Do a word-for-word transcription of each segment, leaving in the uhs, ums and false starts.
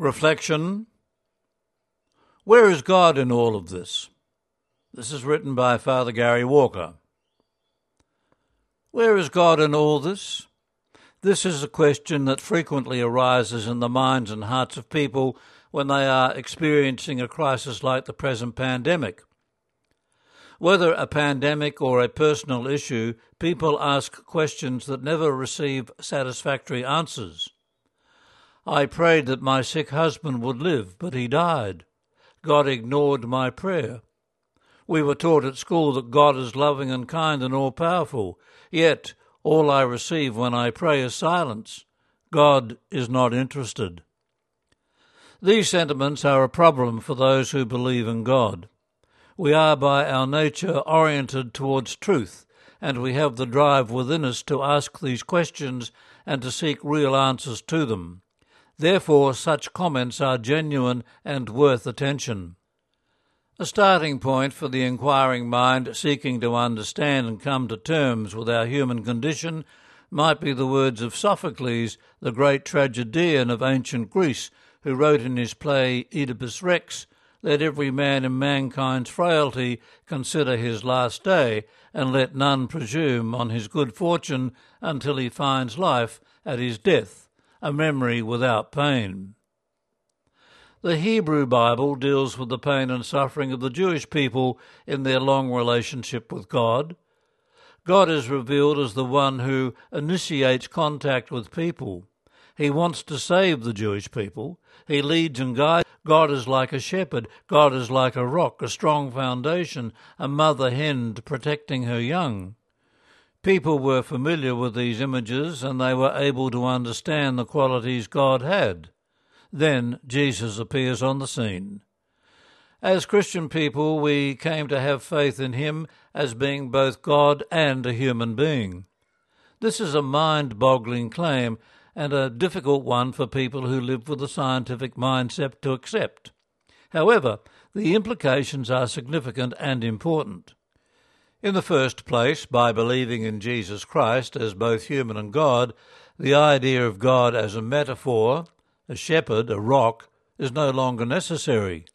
Reflection. Where is God in all of this? This is written by Father Gary Walker. Where is God in all this? This is a question that frequently arises in the minds and hearts of people when they are experiencing a crisis like the present pandemic. Whether a pandemic or a personal issue, people ask questions that never receive satisfactory answers. I prayed that my sick husband would live, but he died. God ignored my prayer. We were taught at school that God is loving and kind and all-powerful, yet all I receive when I pray is silence. God is not interested. These sentiments are a problem for those who believe in God. We are by our nature oriented towards truth, and we have the drive within us to ask these questions and to seek real answers to them. Therefore, such comments are genuine and worth attention. A starting point for the inquiring mind seeking to understand and come to terms with our human condition might be the words of Sophocles, the great tragedian of ancient Greece, who wrote in his play Oedipus Rex, "Let every man in mankind's frailty consider his last day, and let none presume on his good fortune until he finds life at his death, a memory without pain." The Hebrew Bible deals with the pain and suffering of the Jewish people in their long relationship with God. God is revealed as the one who initiates contact with people. He wants to save the Jewish people. He leads and guides. God is like a shepherd. God is like a rock, a strong foundation, a mother hen protecting her young. People were familiar with these images and they were able to understand the qualities God had. Then Jesus appears on the scene. As Christian people, we came to have faith in him as being both God and a human being. This is a mind-boggling claim and a difficult one for people who live with a scientific mindset to accept. However, the implications are significant and important. In the first place, by believing in Jesus Christ as both human and God, the idea of God as a metaphor, a shepherd, a rock, is no longer necessary.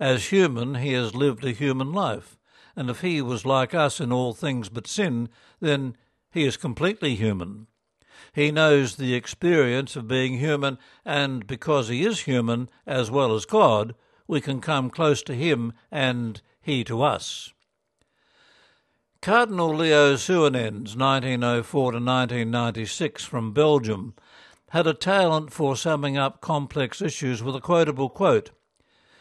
As human, he has lived a human life, and if he was like us in all things but sin, then he is completely human. He knows the experience of being human, and because he is human as well as God, we can come close to him and he to us. Cardinal Leo Suenens, nineteen oh four to nineteen ninety-six, from Belgium, had a talent for summing up complex issues with a quotable quote.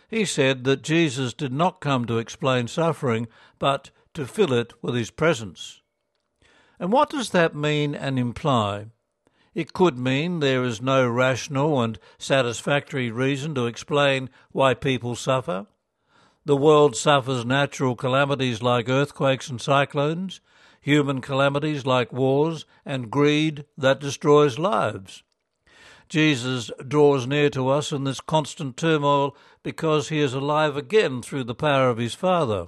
He said that Jesus did not come to explain suffering, but to fill it with his presence. And what does that mean and imply? It could mean there is no rational and satisfactory reason to explain why people suffer. The world suffers natural calamities like earthquakes and cyclones, human calamities like wars, and greed that destroys lives. Jesus draws near to us in this constant turmoil because he is alive again through the power of his Father.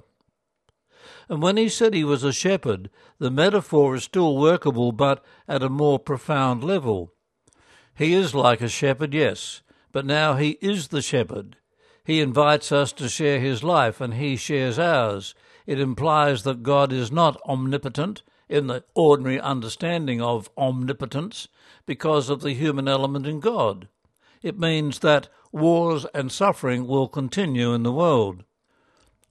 And when he said he was a shepherd, the metaphor is still workable, but at a more profound level. He is like a shepherd, yes, but now he is the shepherd. He invites us to share his life, and he shares ours. It implies that God is not omnipotent in the ordinary understanding of omnipotence because of the human element in God. It means that wars and suffering will continue in the world.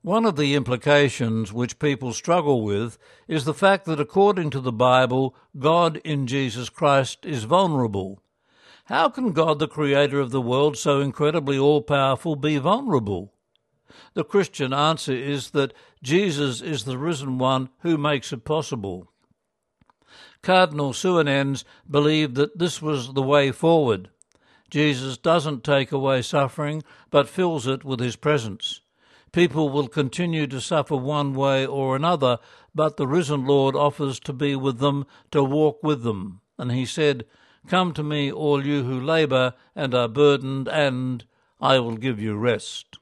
One of the implications which people struggle with is the fact that according to the Bible, God in Jesus Christ is vulnerable. How can God, the creator of the world, so incredibly all-powerful, be vulnerable? The Christian answer is that Jesus is the risen one who makes it possible. Cardinal Suenens believed that this was the way forward. Jesus doesn't take away suffering, but fills it with his presence. People will continue to suffer one way or another, but the risen Lord offers to be with them, to walk with them. And he said, "Come to me, all you who labour and are burdened, and I will give you rest."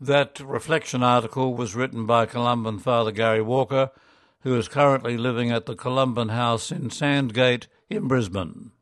That reflection article was written by Columban Father Gary Walker, who is currently living at the Columban House in Sandgate in Brisbane.